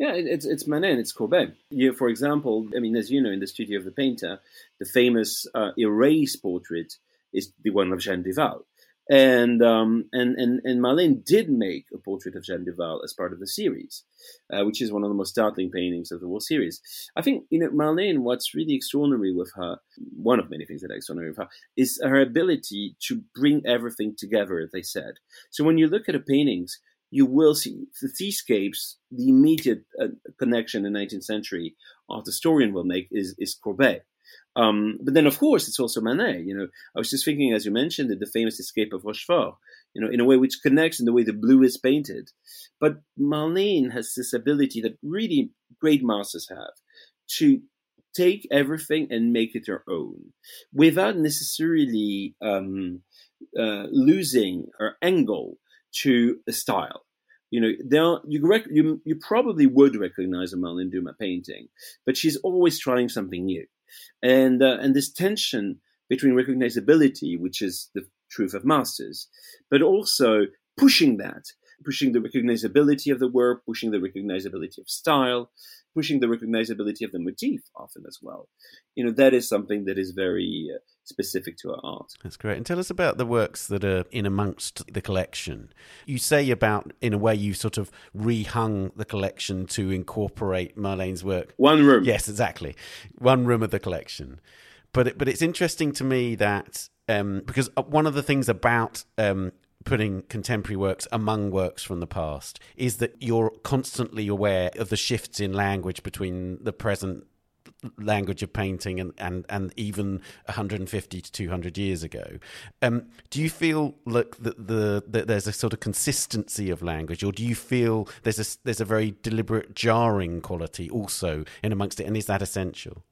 Yeah, it's it's Manet and it's Courbet. You know, for example, I mean, as you know, in the studio of the painter, the famous uh, erase portrait is the one of Jeanne Duval. And, um, and and and Marlene did make a portrait of Jeanne Duval as part of the series, uh, which is one of the most startling paintings of the whole series. I think, you know, Marlene, what's really extraordinary with her, one of many things that are extraordinary with her, is her ability to bring everything together, as they said. So when you look at her paintings, you will see the seascapes, the immediate uh, connection in the nineteenth century art historian will make is, is Courbet. Um, but then, of course, it's also Manet. You know, I was just thinking, as you mentioned, the famous escape of Rochefort, you know, in a way which connects in the way the blue is painted. But Marlene has this ability that really great masters have to take everything and make it her own without necessarily um, uh, losing her angle to a style. You know, there are, you, rec- you you probably would recognize a Marlene Dumas painting, but she's always trying something new. And uh, and this tension between recognizability, which is the truth of masters, but also pushing that, pushing the recognizability of the work, pushing the recognizability of style, pushing the recognizability of the motif often as well. You know, that is something that is very uh, specific to our art. That's great. And tell us about the works that are in amongst the collection. You say about, in a way, you sort of rehung the collection to incorporate Marlene's work. One room. Yes, exactly. One room of the collection. But, it, but it's interesting to me that, um, because one of the things about... Um, putting contemporary works among works from the past is that you're constantly aware of the shifts in language between the present language of painting and, and, and even one hundred fifty to two hundred years ago. Um, do you feel like the, the, the, there's a sort of consistency of language, or do you feel there's a, there's a very deliberate jarring quality also in amongst it, and is that essential?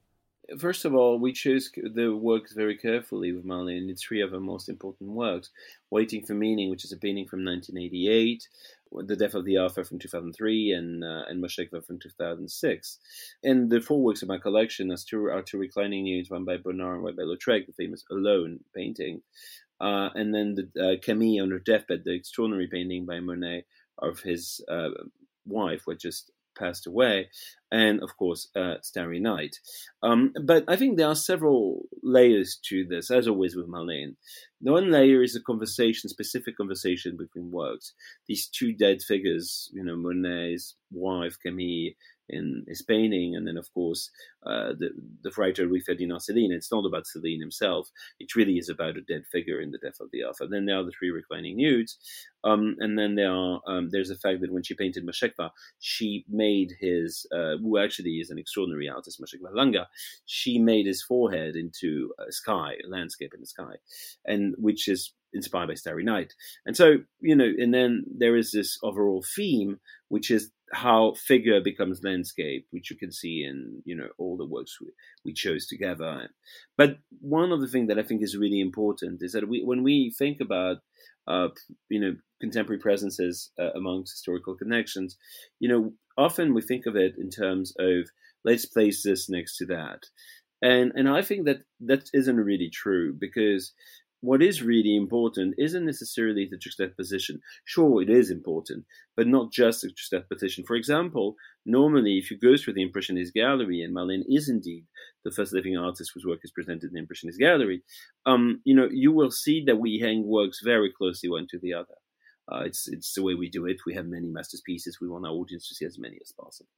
First of all, we chose the works very carefully with Marlene. It's three of her most important works: Waiting for Meaning, which is a painting from nineteen eighty-eight, The Death of the Author from two thousand three, and uh, and Mosheva from two thousand six. And the four works of my collection are two, are two reclining nudes, one by Bonnard and one by Lautrec, the famous Alone painting. Uh, and then the uh, Camille on her deathbed, the extraordinary painting by Monet of his uh, wife, which is passed away, and of course uh, Starry Night. Um, but I think there are several layers to this, as always with Marlene. The one layer is a conversation, specific conversation between works. These two dead figures, you know, Monet's wife, Camille, in his painting. And then, of course, uh, the, the writer Louis Ferdinand Céline, it's not about Céline himself. It really is about a dead figure in The Death of the Author. Then there are the three reclining nudes. Um, and then there are, um, there's the fact that when she painted Mosheva, she made his, uh, who actually is an extraordinary artist, Mosheva Langa, she made his forehead into a sky, a landscape in the sky, and which is inspired by Starry Night. And so, you know, and then there is this overall theme, which is how figure becomes landscape, which you can see in, you know, all the works we, we chose together. But one of the things that I think is really important is that we, when we think about, uh, you know, contemporary presences uh, amongst historical connections, you know, often we think of it in terms of, let's place this next to that. And and I think that that isn't really true, because what is really important isn't necessarily the juxtaposition. Sure, it is important, but not just the juxtaposition. For example, normally, if you go through the Impressionist gallery, and Marlene is indeed the first living artist whose work is presented in the Impressionist gallery, um, you know, you will see that we hang works very closely one to the other. Uh, it's it's the way we do it. We have many masterpieces. We want our audience to see as many as possible.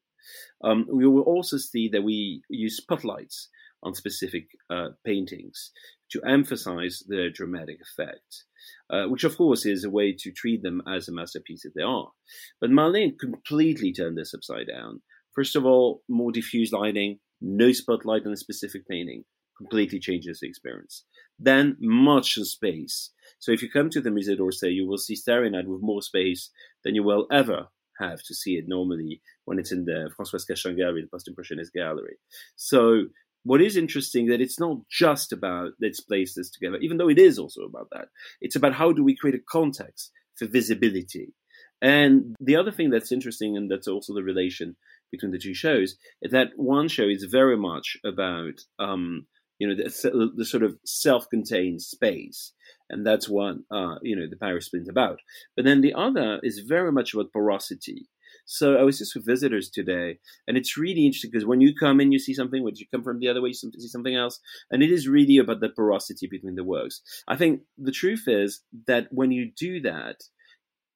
Um, we will also see that we use spotlights on specific uh, paintings to emphasize their dramatic effect, uh, which of course is a way to treat them as a masterpiece if they are. But Marlene completely turned this upside down. First of all, more diffuse lighting, no spotlight on a specific painting, completely changes the experience. Then much space. So if you come to the Musée d'Orsay, you will see Starry Night with more space than you will ever have to see it normally when it's in the Françoise Cachan Gallery, the Post-Impressionist Gallery. So what is interesting that it's not just about let's place this together, even though it is also about that. It's about how do we create a context for visibility. And the other thing that's interesting, and that's also the relation between the two shows, is that one show is very much about um, you know, the, the sort of self-contained space. And that's what, uh, you know, the Paris Spleen is about. But then the other is very much about porosity. So I was just with visitors today, and it's really interesting because when you come in, you see something. When you come from the other way, you see something else. And it is really about the porosity between the works. I think the truth is that when you do that,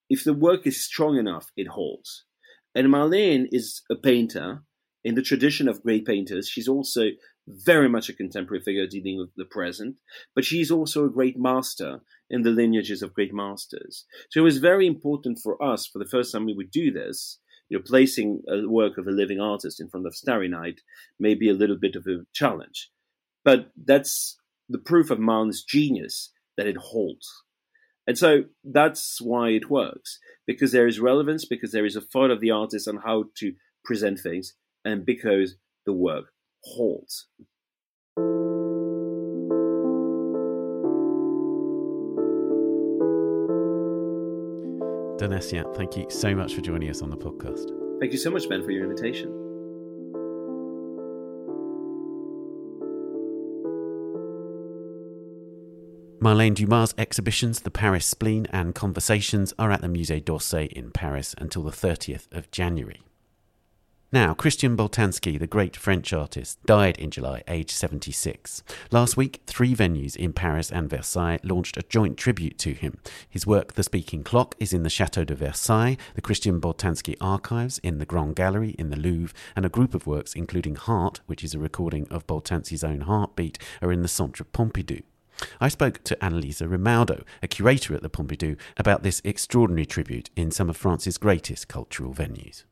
if the work is strong enough, it holds. And Marlene is a painter in the tradition of great painters. She's also very much a contemporary figure dealing with the present, but she's also a great master in the lineages of great masters. So it was very important for us, for the first time we would do this, you know, placing a work of a living artist in front of Starry Night may be a little bit of a challenge. But that's the proof of Marlene's genius, that it holds. And so that's why it works, because there is relevance, because there is a thought of the artist on how to present things, and because the work holds. Donatien, thank you so much for joining us on the podcast. Thank you so much, Ben, for your invitation. Marlene Dumas' exhibitions, The Paris Spleen and Conversations, are at the Musée d'Orsay in Paris until the thirtieth of January. Now, Christian Boltanski, the great French artist, died in July, aged seventy-six. Last week, three venues in Paris and Versailles launched a joint tribute to him. His work, The Speaking Clock, is in the Chateau de Versailles, the Christian Boltanski Archives in the Grand Gallery in the Louvre, and a group of works, including Heart, which is a recording of Boltanski's own heartbeat, are in the Centre Pompidou. I spoke to Annalisa Rimmaudo, a curator at the Pompidou, about this extraordinary tribute in some of France's greatest cultural venues.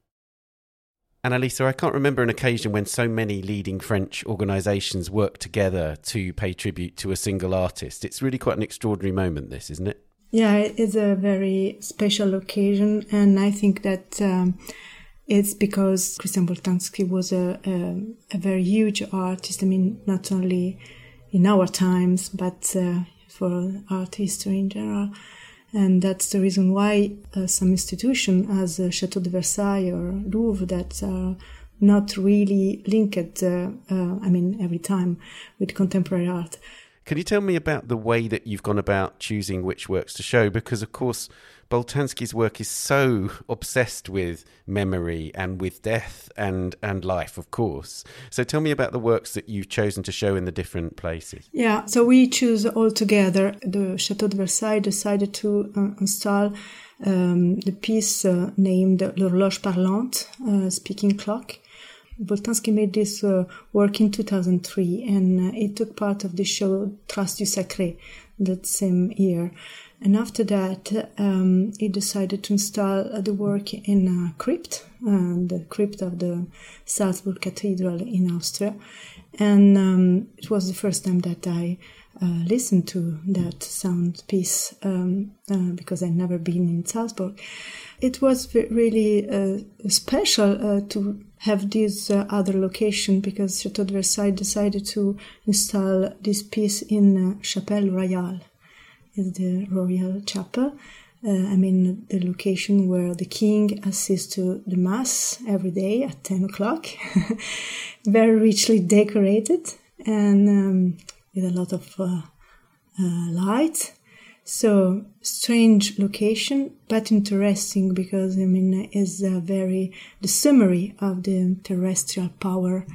Annalisa, I can't remember an occasion when so many leading French organisations work together to pay tribute to a single artist. It's really quite an extraordinary moment, this, isn't it? Yeah, it's a very special occasion, and I think that um, it's because Christian Boltanski was a, a, a very huge artist. I mean, not only in our times, but uh, for art history in general. And that's the reason why uh, some institutions, as uh, Chateau de Versailles or Louvre, that are not really linked, uh, uh, I mean, every time with contemporary art. Can you tell me about the way that you've gone about choosing which works to show? Because, of course, Boltanski's work is so obsessed with memory and with death and, and life, of course. So tell me about the works that you've chosen to show in the different places. Yeah, so we choose all together. The Chateau de Versailles decided to uh, install um, the piece uh, named L'Horloge Parlante, uh, Speaking Clock. Boltanski made this uh, work in two thousand three, and uh, it took part of the show Traces du Sacré that same year. And after that, um, he decided to install the work in a crypt, uh, the crypt of the Salzburg Cathedral in Austria. And um, it was the first time that I uh, listened to that sound piece, um, uh, because I'd never been in Salzburg. It was really uh, special uh, to have this uh, other location, because Chateau de Versailles decided to install this piece in uh, Chapelle Royale. Is the Royal Chapel, uh, I mean the location where the king assists to the mass every day at ten o'clock, very richly decorated and um, with a lot of uh, uh, light. So strange location, but interesting, because I mean it's a very the summary of the terrestrial power,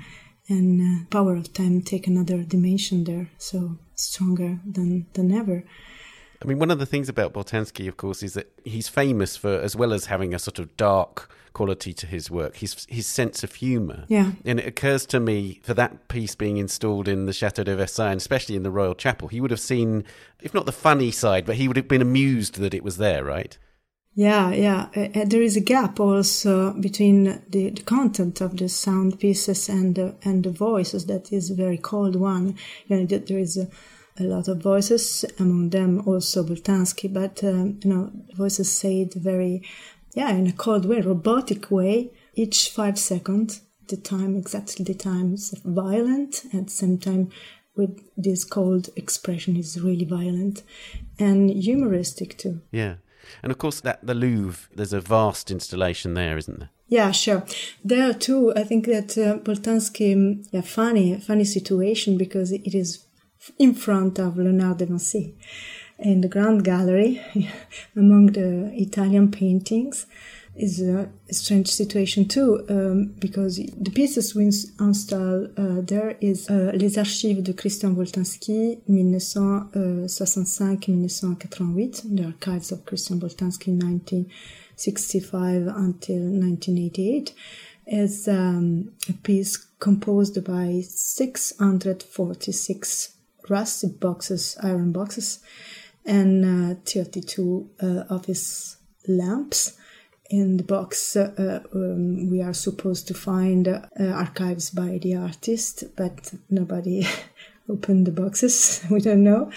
and uh, power of time take another dimension there, so stronger than, than ever. I mean, one of the things about Boltanski, of course, is that he's famous for, as well as having a sort of dark quality to his work, his his sense of humour. Yeah. And it occurs to me, for that piece being installed in the Chateau de Versailles, and especially in the Royal Chapel, he would have seen, if not the funny side, but he would have been amused that it was there, right? Yeah, yeah. Uh, there is a gap also between the, the content of the sound pieces and the, and the voices. That is a very cold one. You know, there is a... a lot of voices, among them also Boltanski, but, um, you know, voices said very, yeah, in a cold way, robotic way, each five seconds, the time, exactly the time is violent, at the same time with this cold expression is really violent and humoristic too. Yeah. And of course, at the Louvre, there's a vast installation there, isn't there? Yeah, sure. There too, I think that uh, Boltanski, yeah, funny, funny situation, because it is in front of Leonardo da Vinci in the Grand Gallery, among the Italian paintings, is a strange situation too, um, because the pieces we install uh, there is uh, Les Archives de Christian Boltanski, nineteen sixty-five to nineteen eighty-eight, the Archives of Christian Boltanski, nineteen sixty-five until nineteen eighty-eight, is um, a piece composed by six hundred forty-six rusty boxes, iron boxes, and uh, thirty-two uh, office lamps. In the box, uh, um, we are supposed to find uh, archives by the artist, but nobody opened the boxes. We don't know.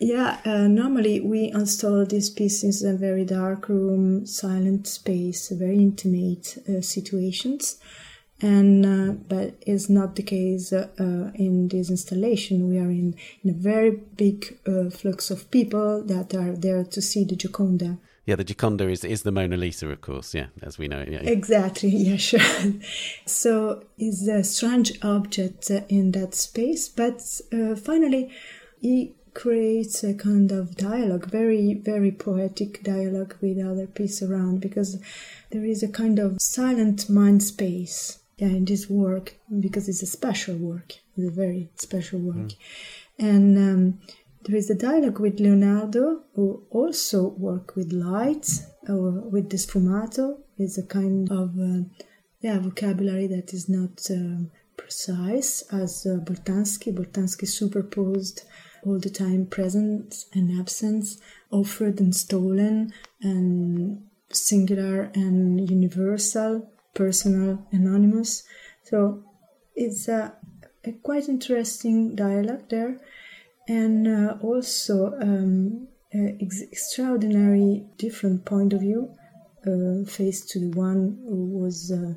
Yeah, uh, normally we install these pieces in a very dark room, silent space, very intimate uh, situations. And uh, but it's not the case uh, uh, in this installation. We are in, in a very big uh, flux of people that are there to see the Gioconda. Yeah, the Gioconda is is the Mona Lisa, of course. Yeah, as we know it. Yeah, yeah. Exactly. Yeah, sure. So it's a strange object uh, in that space. But uh, finally, he creates a kind of dialogue, very, very poetic dialogue with other piece around, because there is a kind of silent mind space. Yeah, in this work, because it's a special work, it's a very special work. Mm. And um, there is a dialogue with Leonardo, who also work with light, or with the sfumato, is a kind of uh, yeah vocabulary that is not uh, precise as uh, Boltanski. Boltanski superposed all the time presence and absence, offered and stolen, and singular and universal, personal, anonymous. So it's a, a quite interesting dialogue there, and uh, also um, ex- extraordinary different point of view uh, faced to the one who was uh,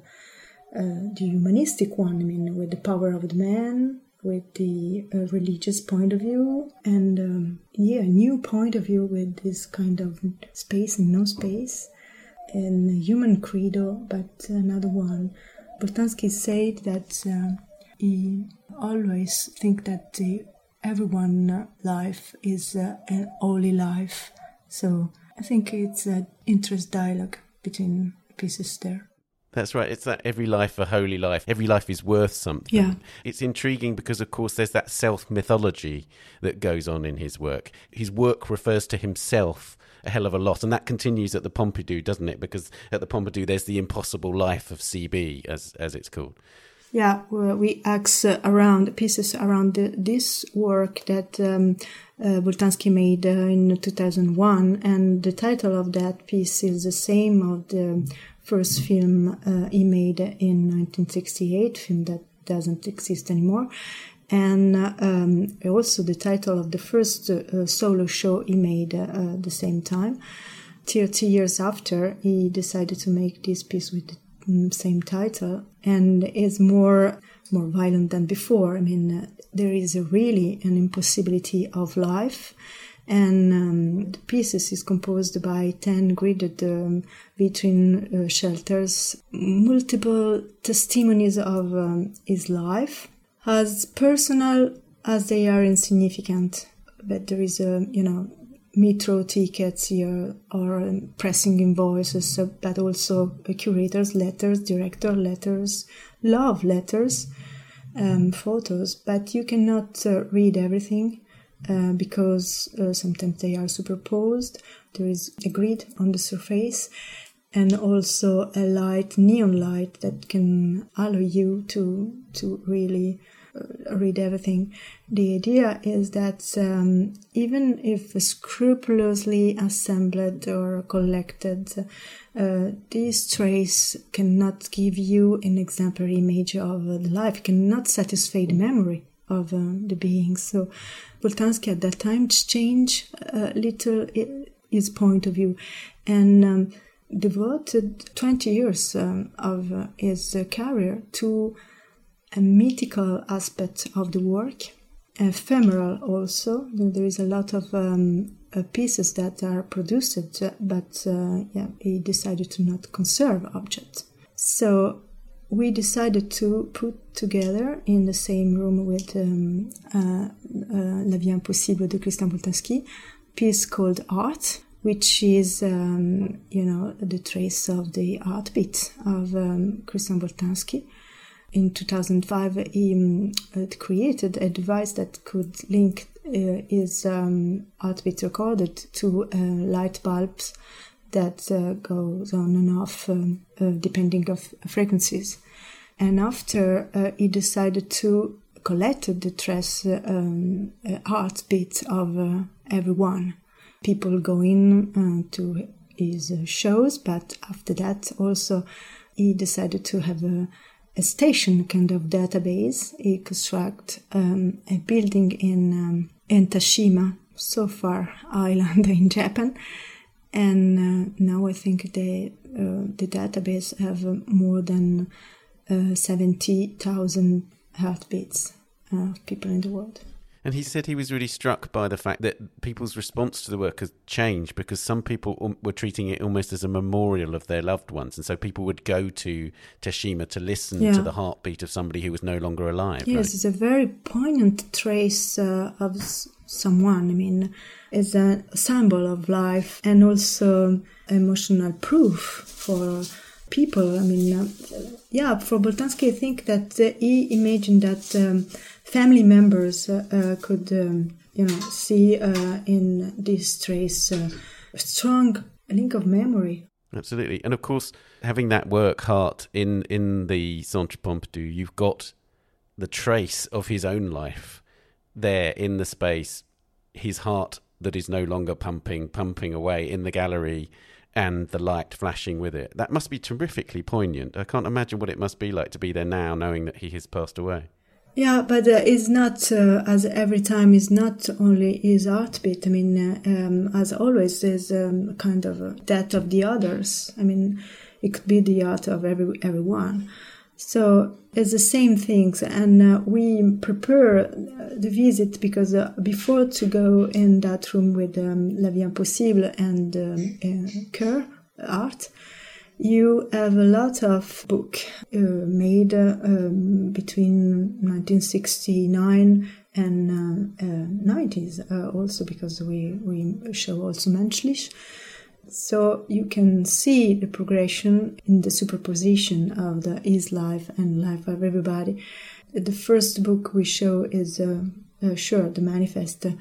uh, the humanistic one, I mean, with the power of the man, with the uh, religious point of view, and um, yeah, a new point of view with this kind of space and no space, and a human credo, but another one. Boltanski said that uh, he always think that the, everyone life is uh, an holy life. So I think it's an interest dialogue between pieces there. That's right. It's that every life a holy life. Every life is worth something. Yeah. It's intriguing because, of course, there's that self-mythology that goes on in his work. His work refers to himself a hell of a lot, and that continues at the Pompidou, doesn't it? Because at the Pompidou, there's the impossible life of C B, as as it's called. Yeah, we axe around pieces around this work that um, uh, Boltanski made uh, in two thousand one, and the title of that piece is the same of the first film uh, he made in nineteen sixty-eight, film that doesn't exist anymore, and um, also the title of the first uh, solo show he made uh, at the same time. thirty years after, he decided to make this piece with the same title, and is more more violent than before. I mean, uh, there is a really an impossibility of life. And um, the pieces is composed by ten gridded um, vitrine uh, shelters, multiple testimonies of um, his life, as personal as they are insignificant. But there is a, you know, metro tickets here, or um, pressing invoices, uh, but also uh, curators' letters, director letters, love letters, um, photos. But you cannot uh, read everything. Uh, because uh, sometimes they are superposed. There is a grid on the surface, and also a light, neon light, that can allow you to to really uh, read everything. The idea is that um, even if scrupulously assembled or collected, uh, these trace cannot give you an exemplary image of the life, cannot satisfy the memory of uh, the beings. So Boltanski at that time changed a uh, little his point of view, and um, devoted twenty years um, of uh, his uh, career to a mythical aspect of the work, ephemeral also. There is a lot of um, uh, pieces that are produced, but uh, yeah, he decided to not conserve objects. So we decided to put together in the same room with um, uh, uh, La Vie Impossible de Christian Boltanski, piece called Art, which is, um, you know, the trace of the art bit of um, Christian Boltanski. In two thousand five, he um, created a device that could link uh, his um, art bit recorded to uh, light bulbs that uh, goes on and off um, uh, depending of frequencies. And after uh, he decided to collect the trace uh, um, uh, heartbeat of uh, everyone. People go in uh, to his uh, shows, but after that also he decided to have a, a station kind of database. He construct um, a building in, um, in Tashima, so far island in Japan. And uh, now I think they, uh, the database have uh, more than uh, seventy thousand heartbeats of people in the world. And he said he was really struck by the fact that people's response to the work has changed, because some people were treating it almost as a memorial of their loved ones. And so people would go to Teshima to listen yeah. to the heartbeat of somebody who was no longer alive. Yes, right? It's a very poignant trace uh, of someone. I mean, it's a symbol of life and also emotional proof for people. I mean, uh, yeah, for Boltanski, I think that uh, he imagined that um, family members uh, uh, could, um, you know, see uh, in this trace uh, a strong link of memory. Absolutely. And of course, having that work, Heart, in, in the Centre Pompidou, you've got the trace of his own life there in the space, his heart that is no longer pumping, pumping away in the gallery, and the light flashing with it. That must be terrifically poignant. I can't imagine what it must be like to be there now, knowing that he has passed away. Yeah, but uh, it's not, uh, as every time, it's not only his heartbeat. I mean, uh, um, as always, there's um, kind of a death of the others. I mean, it could be the art of every everyone. So it's the same things. And uh, we prepare the visit, because uh, before to go in that room with um, La Vie Impossible and um, uh, Cœur Art, you have a lot of book uh, made uh, um, between nineteen sixty-nine and uh, uh, nineties uh, also, because we, we show also Menschlich. So you can see the progression in the superposition of the His Life and Life of Everybody. The first book we show is uh, uh, sure the manifest uh,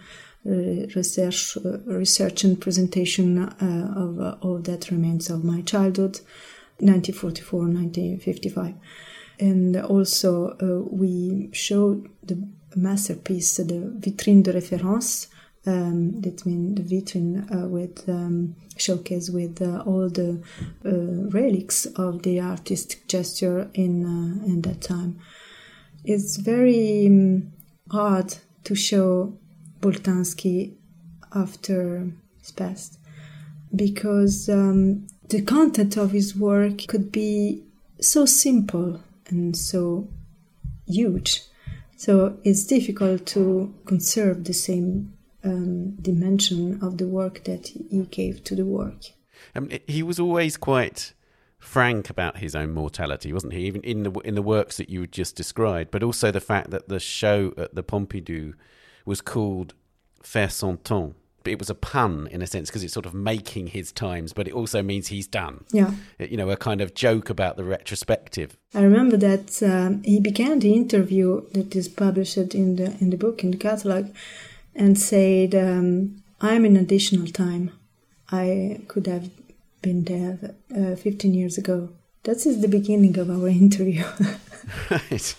research, uh, research and presentation uh, of uh, all that remains of my childhood, nineteen forty-four to nineteen fifty-five. And also uh, we show the masterpiece, the vitrine de référence. Um, that means the vitrine uh, with um, showcase with uh, all the uh, relics of the artistic gesture in uh, in that time. It's very um, hard to show Boltanski after his past because um, the content of his work could be so simple and so huge, so it's difficult to conserve the same Um, dimension of the work that he gave to the work. Um, he was always quite frank about his own mortality, wasn't he? Even in the in the works that you just described, but also the fact that the show at the Pompidou was called Faire son temps. It was a pun in a sense because it's sort of making his times, but it also means he's done. Yeah, you know, a kind of joke about the retrospective. I remember that um, he began the interview that is published in the in the book in the catalogue. And said, um, I'm in additional time. I could have been there uh, fifteen years ago. That is the beginning of our interview. Right.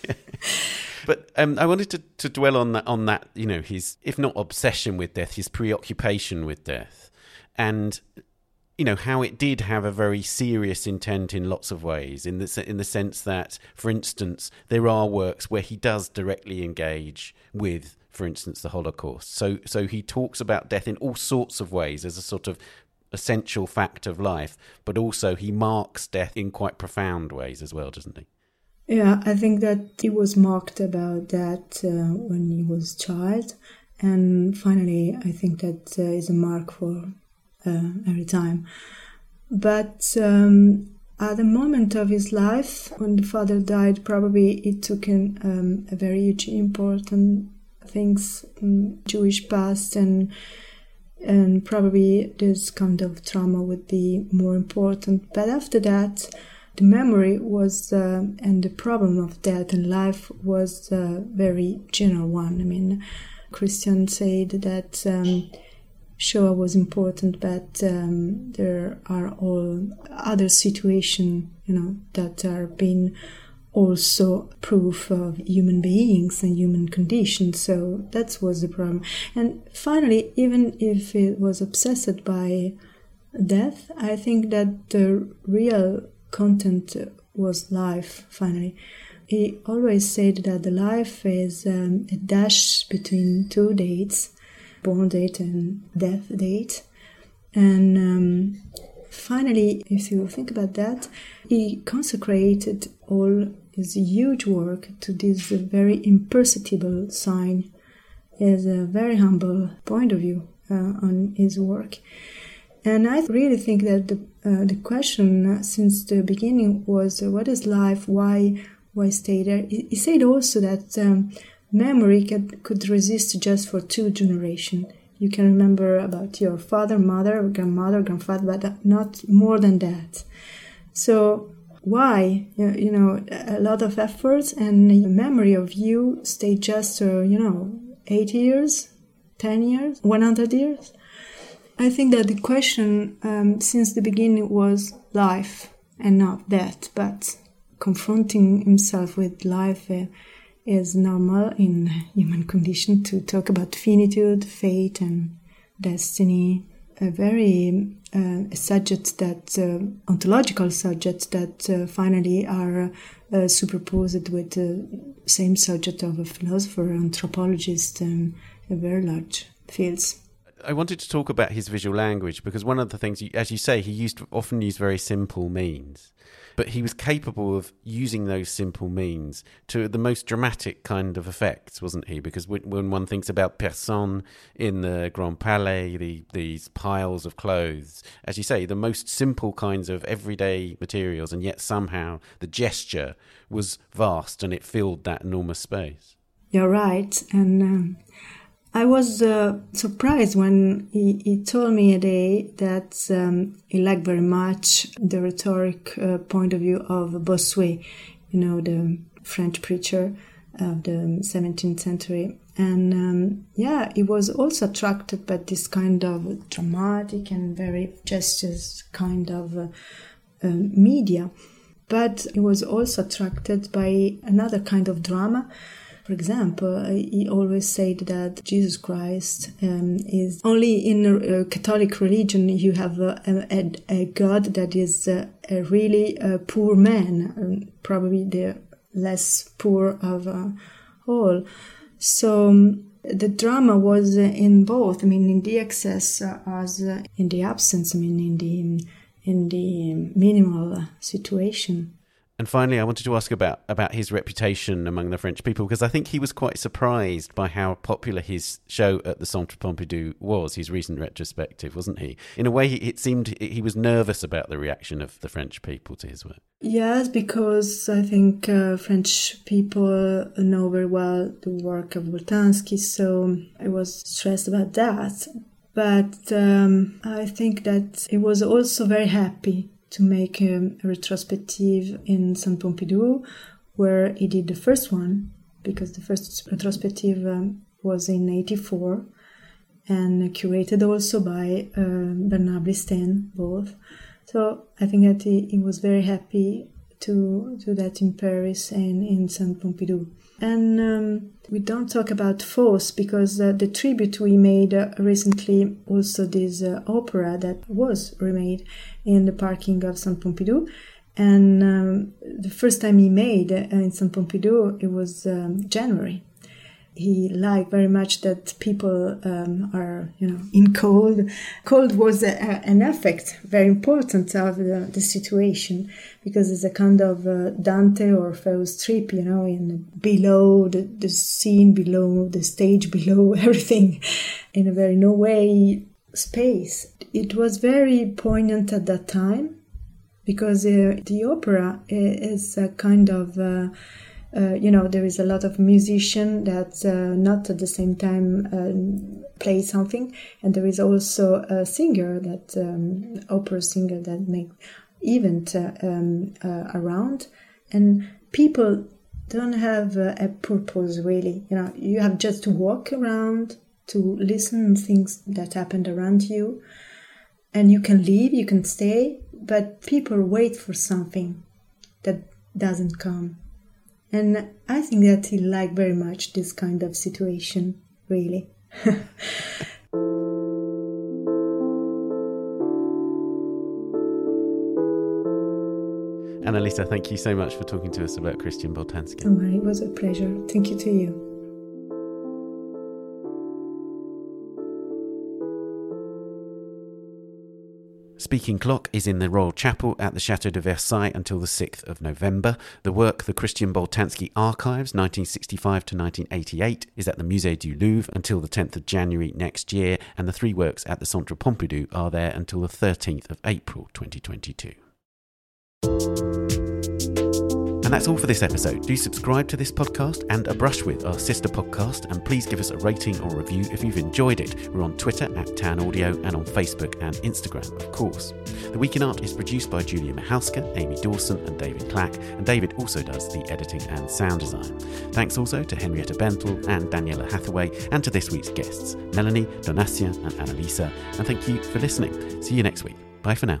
But um, I wanted to, to dwell on that, on that, you know, his, if not obsession with death, his preoccupation with death. And, you know, how it did have a very serious intent in lots of ways, in the, in the sense that, for instance, there are works where he does directly engage with, for instance, the Holocaust. So so he talks about death in all sorts of ways as a sort of essential fact of life, but also he marks death in quite profound ways as well, doesn't he? Yeah, I think that he was marked about that uh, when he was a child. And finally, I think that uh, is a mark for uh, every time. But um, at the moment of his life, when the father died, probably it took in, um, a very huge important things, Jewish past, and and probably this kind of trauma would be more important. But after that, the memory was, uh, and the problem of death and life was a very general one. I mean, Christian said that um, Shoah was important, but um, there are all other situations, you know, that are being also proof of human beings and human conditions, so that was the problem. And finally, even if it was obsessed by death, I think that the real content was life, finally. He always said that the life is um, a dash between two dates, born date and death date, and um, finally, if you think about that, he consecrated all his huge work to this very imperceptible sign as a very humble point of view uh, on his work. And I really think that the uh, the question since the beginning was, uh, what is life? Why why stay there? He, he said also that um, memory could, could resist just for two generations. You can remember about your father, mother, grandmother, grandfather, but not more than that. So why, you know, a lot of efforts and the memory of you stay just, uh, you know, eight years, ten years, one hundred years? I think that the question um, since the beginning was life and not death, but confronting himself with life uh, is normal in human condition to talk about finitude, fate and destiny, a very uh, a subject that, uh, ontological subjects that uh, finally are uh, superposed with the same subject of a philosopher, anthropologist, and um, very large fields. I wanted to talk about his visual language because one of the things, as you say, he used often used very simple means. But he was capable of using those simple means to the most dramatic kind of effects, wasn't he? Because when one thinks about Personne in the Grand Palais, the, these piles of clothes, as you say, the most simple kinds of everyday materials, and yet somehow the gesture was vast and it filled that enormous space. You're right. And um, I was uh, surprised when he, he told me a day that um, he liked very much the rhetoric uh, point of view of Bossuet, you know, the French preacher of the seventeenth century. And um, yeah, he was also attracted by this kind of dramatic and very gestures kind of uh, uh, media. But he was also attracted by another kind of drama. For example, he always said that Jesus Christ um, is only in a, a Catholic religion you have a, a, a God that is a, a really a poor man, um, probably the less poor of uh, all. So um, the drama was uh, in both. I mean, in the excess uh, as uh, in the absence. I mean, in the in the minimal uh, situation. And finally, I wanted to ask about, about his reputation among the French people, because I think he was quite surprised by how popular his show at the Centre Pompidou was, his recent retrospective, wasn't he? In a way, it seemed he was nervous about the reaction of the French people to his work. Yes, because I think uh, French people know very well the work of Boltanski, so I was stressed about that. But um, I think that he was also very happy to make a retrospective in Centre Pompidou, where he did the first one, because the first retrospective um, was in eighty-four, and curated also by uh, Bernard Blistein, both. So I think that he, he was very happy to do that in Paris and in Centre Pompidou. And um, we don't talk about Faust, because uh, the tribute we made uh, recently, also this uh, opera that was remade in the parking of Centre Pompidou. And um, the first time he made uh, in Centre Pompidou, it was um, January. He liked very much that people um, are, you know, in cold. Cold was a, a, an effect, very important of the, the situation, because it's a kind of uh, Dante or Faust trip, you know, in below the, the scene, below the stage, below everything, in a very no way space. It was very poignant at that time, because uh, the opera is a kind of. Uh, Uh, you know, there is a lot of musicians that uh, not at the same time um, play something. And there is also a singer, that um, opera singer that make event uh, um, uh, around. And people don't have uh, a purpose, really. You know, you have just to walk around, to listen to things that happened around you. And you can leave, you can stay, but people wait for something that doesn't come. And I think that he liked very much this kind of situation, really. Annalisa, thank you so much for talking to us about Christian Boltanski. Oh, it was a pleasure. Thank you to you. Speaking Clock is in the Royal Chapel at the Chateau de Versailles until the sixth of November. The work The Christian Boltanski Archives, nineteen sixty-five to nineteen eighty-eight, is at the Musée du Louvre until the tenth of January next year, and the three works at the Centre Pompidou are there until the thirteenth of April twenty twenty-two. And that's all for this episode. Do subscribe to this podcast and A Brush With, our sister podcast, and please give us a rating or review if you've enjoyed it. We're on Twitter at Tan Audio and on Facebook and Instagram, of course. The Week in Art is produced by Julia Michalska, Amy Dawson and David Clack, and David also does the editing and sound design. Thanks also to Henrietta Bentel and Daniela Hathaway, and to this week's guests, Melanie, Donatien and Annalisa. And thank you for listening. See you next week. Bye for now.